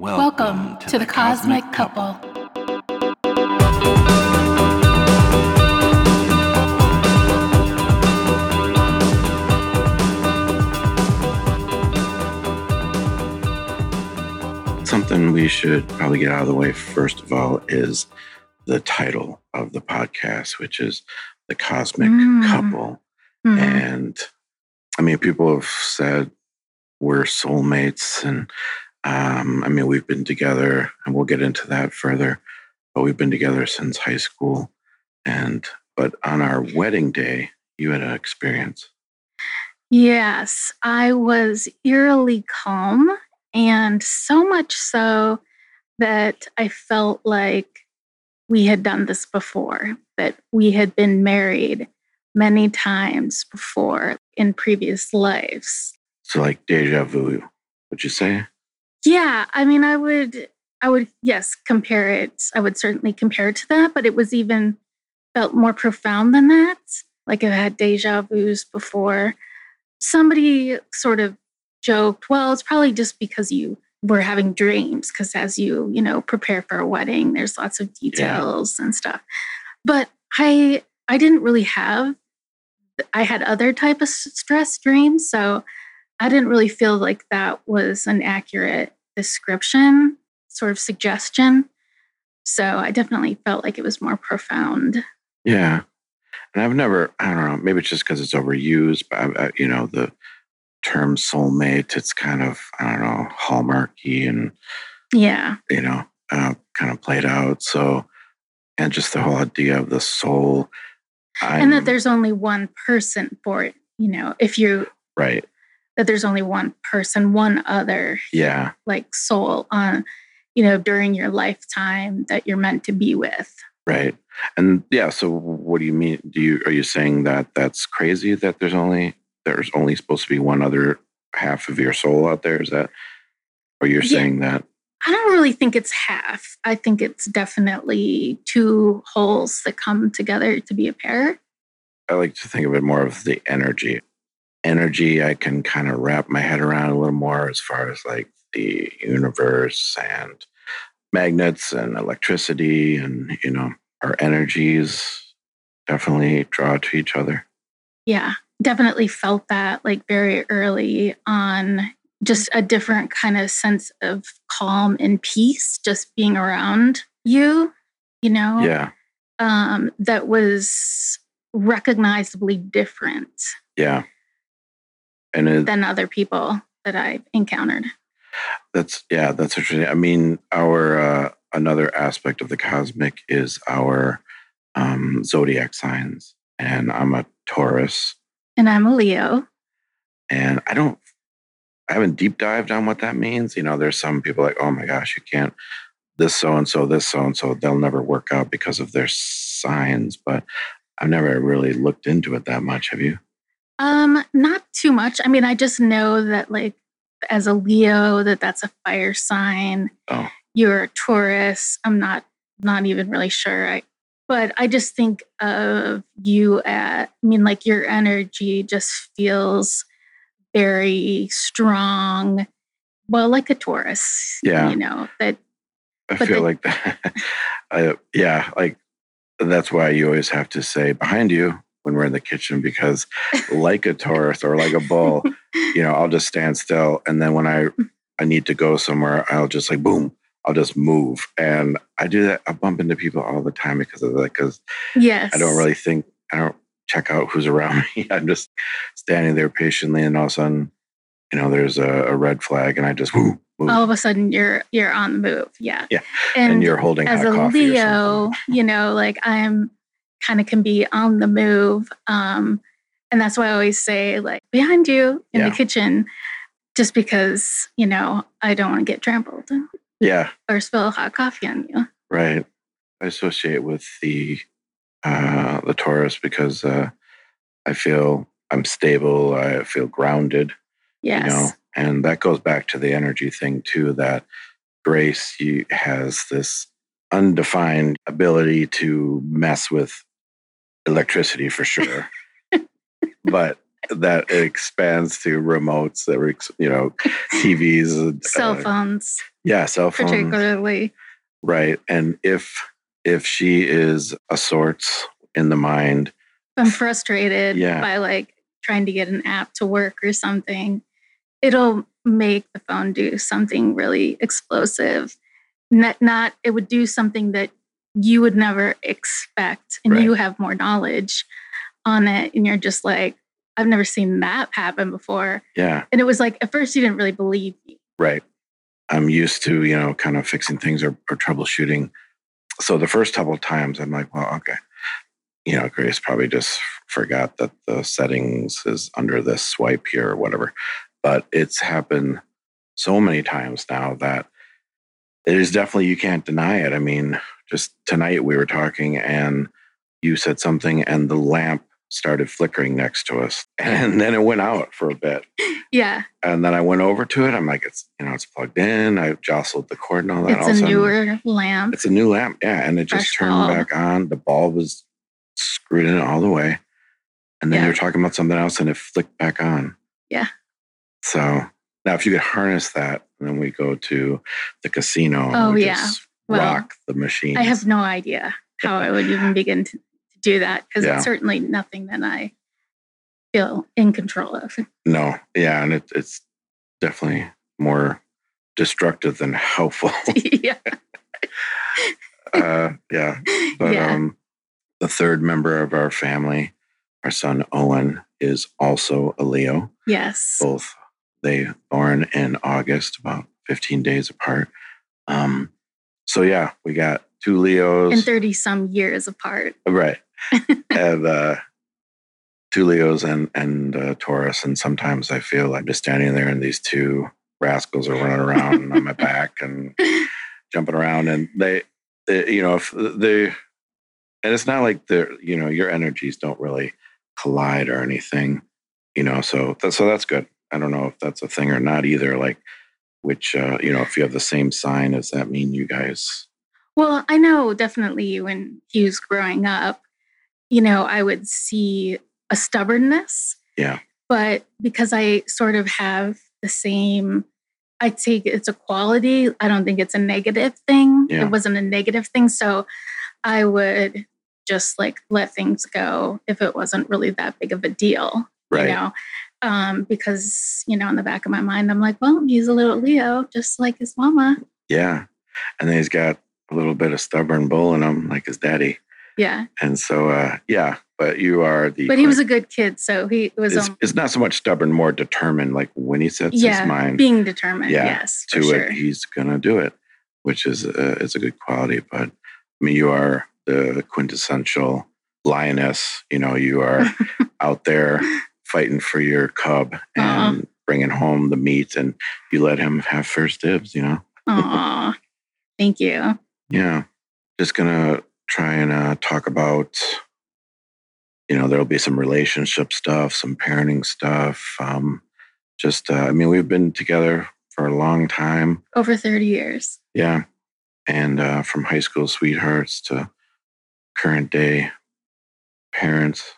Welcome to The Cosmic Couple. Something we should probably get out of the way first of all is the title of the podcast, which is The Cosmic Couple. Mm-hmm. And I mean, people have said we're soulmates and I mean, we've been together, and we'll get into that further, but we've been together since high school. But on our wedding day, you had an experience. Yes, I was eerily calm, and so much so that I felt like we had done this before, that we had been married many times before in previous lives. So like deja vu, would you say? Yeah, I mean, I would, yes, compare it. I would certainly compare it to that, but it was even felt more profound than that. Like I've had deja vus before. Somebody sort of joked, well, it's probably just because you were having dreams, because as you prepare for a wedding, there's lots of details and stuff. But I didn't really have, I had other type of stress dreams, so I didn't really feel like that was an accurate description, sort of suggestion. So I definitely felt like it was more profound. Yeah. And I've never, I don't know, maybe it's just because it's overused, but, the term soulmate, it's kind of, I don't know, hallmarky and, kind of played out. So, and just the whole idea of the soul. And that there's only one person for it, if you... Right. That there's only one person, one other soul on, during your lifetime that you're meant to be with. Right. And so what do you mean? Are you saying that that's crazy that there's only supposed to be one other half of your soul out there? Is that, or you're saying that? I don't really think it's half. I think it's definitely two wholes that come together to be a pair. I like to think of it more of the energy. Energy I can kind of wrap my head around a little more as far as like the universe and magnets and electricity and, our energies definitely draw to each other. Yeah, definitely felt that like very early on, just a different kind of sense of calm and peace, just being around you. Yeah. That was recognizably different. Yeah. Than other people that I've encountered. That's interesting. I mean, our another aspect of the cosmic is our zodiac signs, and I'm a Taurus, and I'm a Leo, and I haven't deep dived on what that means. There's some people like, oh my gosh, you can't this so and so, they'll never work out because of their signs. But I've never really looked into it that much. Have you? Not too much. I mean, I just know that like as a Leo, that's a fire sign. Oh. You're a Taurus. I'm not even really sure. But I just think of you like your energy just feels very strong. Well, like a Taurus. Yeah. Like that. Like that's why you always have to say behind you when we're in the kitchen, because like a Taurus or like a bull, I'll just stand still. And then when I need to go somewhere, I'll just like, boom, I'll just move. And I do that. I bump into people all the time because of that. Because I don't really think, I don't check out who's around me. I'm just standing there patiently. And all of a sudden, there's a red flag and I just move. All of a sudden you're on the move. Yeah. Yeah. And you're holding hot coffee. As a Leo, I'm kind of can be on the move. And that's why I always say like behind you in the kitchen, just because, I don't want to get trampled. Yeah. Or spill hot coffee on you. Right. I associate with the Taurus because I feel I'm stable. I feel grounded. Yes. And that goes back to the energy thing too, that Grace has this undefined ability to mess with electricity for sure. But that it expands to remotes that were, you know, TVs, cell phones. Yeah, cell phones particularly. Right, and if she is a sort in the mind, I'm frustrated by like trying to get an app to work or something, it'll make the phone do something really explosive. Not it would do something that you would never expect, and you have more knowledge on it, and you're just like, I've never seen that happen before. Yeah, and it was like at first you didn't really believe me. Right. I'm used to, you know, kind of fixing things or troubleshooting. So the first couple of times I'm like, well, okay. You know, Grace probably just forgot that the settings is under this swipe here or whatever. But it's happened so many times now that it is definitely, you can't deny it. I mean, just tonight we were talking and you said something and the lamp started flickering next to us, and then it went out for a bit. Yeah. And then I went over to it. I'm like, it's, you know, it's plugged in. I jostled the cord and all that. It's a newer lamp. It's a new lamp. Yeah. And it just turned back on. The bulb was screwed in all the way. And then you're talking about something else and it flicked back on. Yeah. So now if you could harness that, and then we go to the casino. Oh, and rock the machine. I have no idea how I would even begin to do that, because it's certainly nothing that I feel in control of. No, yeah, and it's definitely more destructive than helpful. But the third member of our family, our son Owen, is also a Leo. Yes, both they born in August, about 15 days apart. So yeah, we got two Leos and 30 some years apart. Right. And two Leos and Taurus, and sometimes I feel like I'm just standing there and these two rascals are running around on my back and jumping around, and they you know, if they, and it's not like they're, you know, your energies don't really collide or anything, you know, so that's good. I don't know if that's a thing or not either, like which you know, if you have the same sign, does that mean you guys? Well, I know definitely when he was growing up, you know, I would see a stubbornness. Yeah. But because I sort of have the same, I take it's a quality. I don't think it's a negative thing. Yeah. It wasn't a negative thing. So I would just like let things go if it wasn't really that big of a deal. Right. You know, because, you know, in the back of my mind, I'm like, well, he's a little Leo, just like his mama. Yeah. And then he's got a little bit of stubborn bull in him, like his daddy. Yeah. And so, but you are the... But he was a good kid, so he was... It's not so much stubborn, more determined, like when he sets his mind... being determined, yes, to it, he's going to do it, which is a good quality. But, I mean, you are the quintessential lioness. You know, you are out there fighting for your cub and bringing home the meat, and you let him have first dibs, you know? Aw, thank you. Yeah, just gonna try and talk about, you know, there'll be some relationship stuff, some parenting stuff. I mean, we've been together for a long time. Over 30 years. Yeah, and from high school sweethearts to current day parents,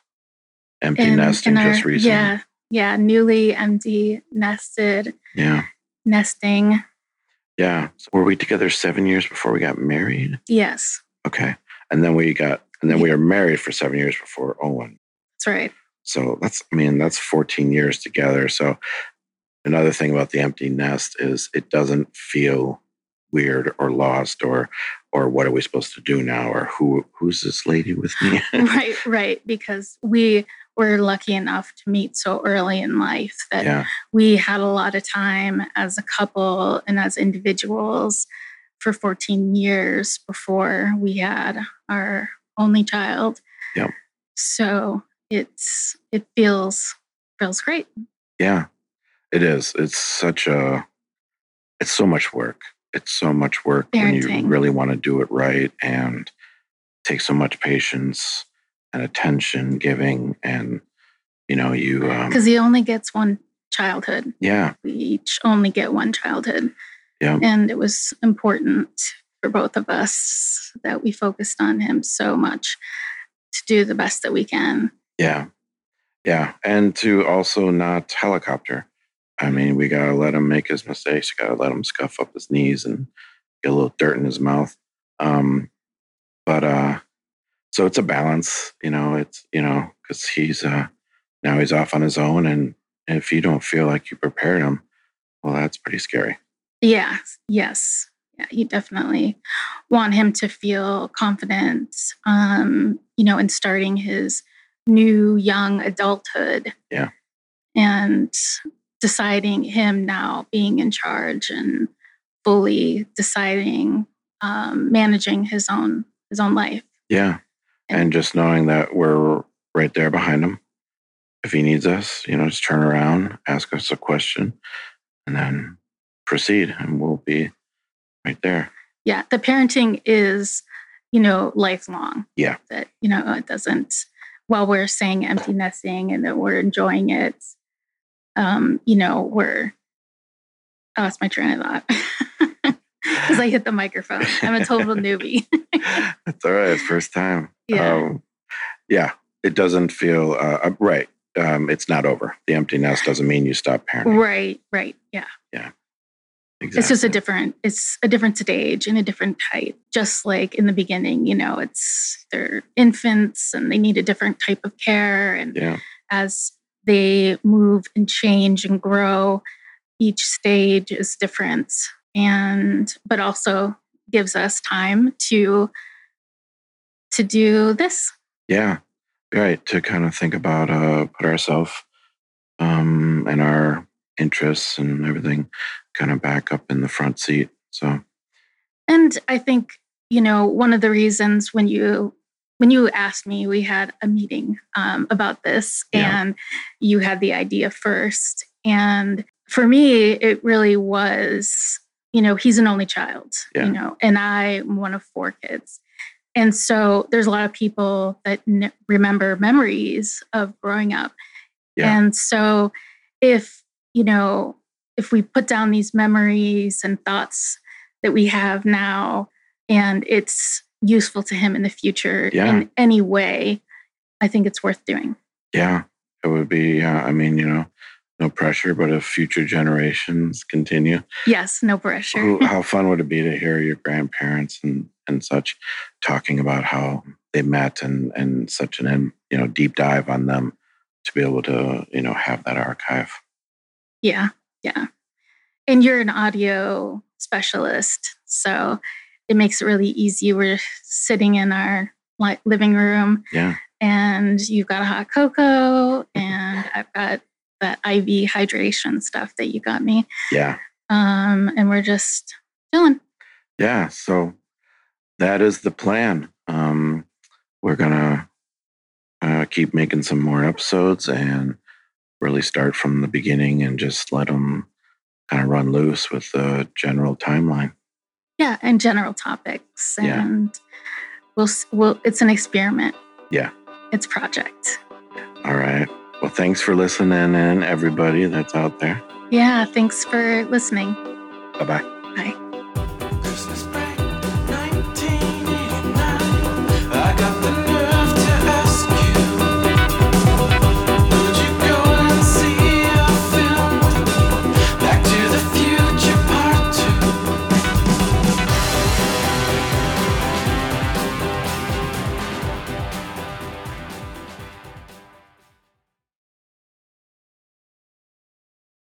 empty nesting just recently. Yeah, newly empty nested. Yeah, nesting. Yeah. So were we together 7 years before we got married? Yes. Okay. And then we were married for 7 years before Owen. That's right. So that's 14 years together. So another thing about the empty nest is it doesn't feel weird or lost or what are we supposed to do now? Or who's this lady with me? Right. Because we were lucky enough to meet so early in life that we had a lot of time as a couple and as individuals for 14 years before we had our only child. Yep. So it feels great. Yeah, it is. It's so much work. It's so much work parenting. When you really want to do it right, and take so much patience and attention giving, and you know, you because he only gets one childhood. Yeah, we each only get one childhood. Yeah, and it was important for both of us that we focused on him so much to do the best that we can. Yeah, Yeah. And to also not helicopter. I mean, we got to let him make his mistakes. You got to let him scuff up his knees and get a little dirt in his mouth. So it's a balance, because now he's off on his own. And if you don't feel like you prepared him, well, that's pretty scary. Yeah. Yes. Yeah, you definitely want him to feel confident, in starting his new young adulthood. Yeah. And deciding him now being in charge and fully deciding, managing his own life. Yeah. And just knowing that we're right there behind him. If he needs us, just turn around, ask us a question, and then proceed, and we'll be right there. Yeah. The parenting is, lifelong. Yeah. That, it doesn't, while we're saying empty nesting and that we're enjoying it, I lost my train of thought because I hit the microphone. I'm a total newbie. That's all right. First time. Yeah. It doesn't feel right. It's not over. The empty nest doesn't mean you stop parenting. Right. Yeah. Yeah. Exactly. It's just a different stage and a different type. Just like in the beginning, they're infants and they need a different type of care. And as they move and change and grow, each stage is different. But also gives us time to do this. Yeah. Right. To kind of think about, put ourselves and our interests and everything kind of back up in the front seat. So. And I think, one of the reasons when you asked me, we had a meeting about this and you had the idea first. And for me, it really was, he's an only child, and I'm one of four kids. And so there's a lot of people that remember memories of growing up. Yeah. And so if we put down these memories and thoughts that we have now, and it's useful to him in the future in any way, I think it's worth doing. Yeah, it would be, no pressure, but if future generations continue. Yes, no pressure. How fun would it be to hear your grandparents and such talking about how they met and such an, deep dive on them to be able to, have that archive. Yeah, yeah. And you're an audio specialist, so it makes it really easy. We're sitting in our living room and you've got a hot cocoa and I've got that IV hydration stuff that you got me. Yeah. And we're just chilling. Yeah. So that is the plan. We're going to keep making some more episodes and really start from the beginning and just let them kind of run loose with the general timeline. Yeah. And general topics. And we'll it's an experiment. Yeah. It's a project. All right. Well, thanks for listening, and everybody that's out there. Yeah, thanks for listening. Bye-bye.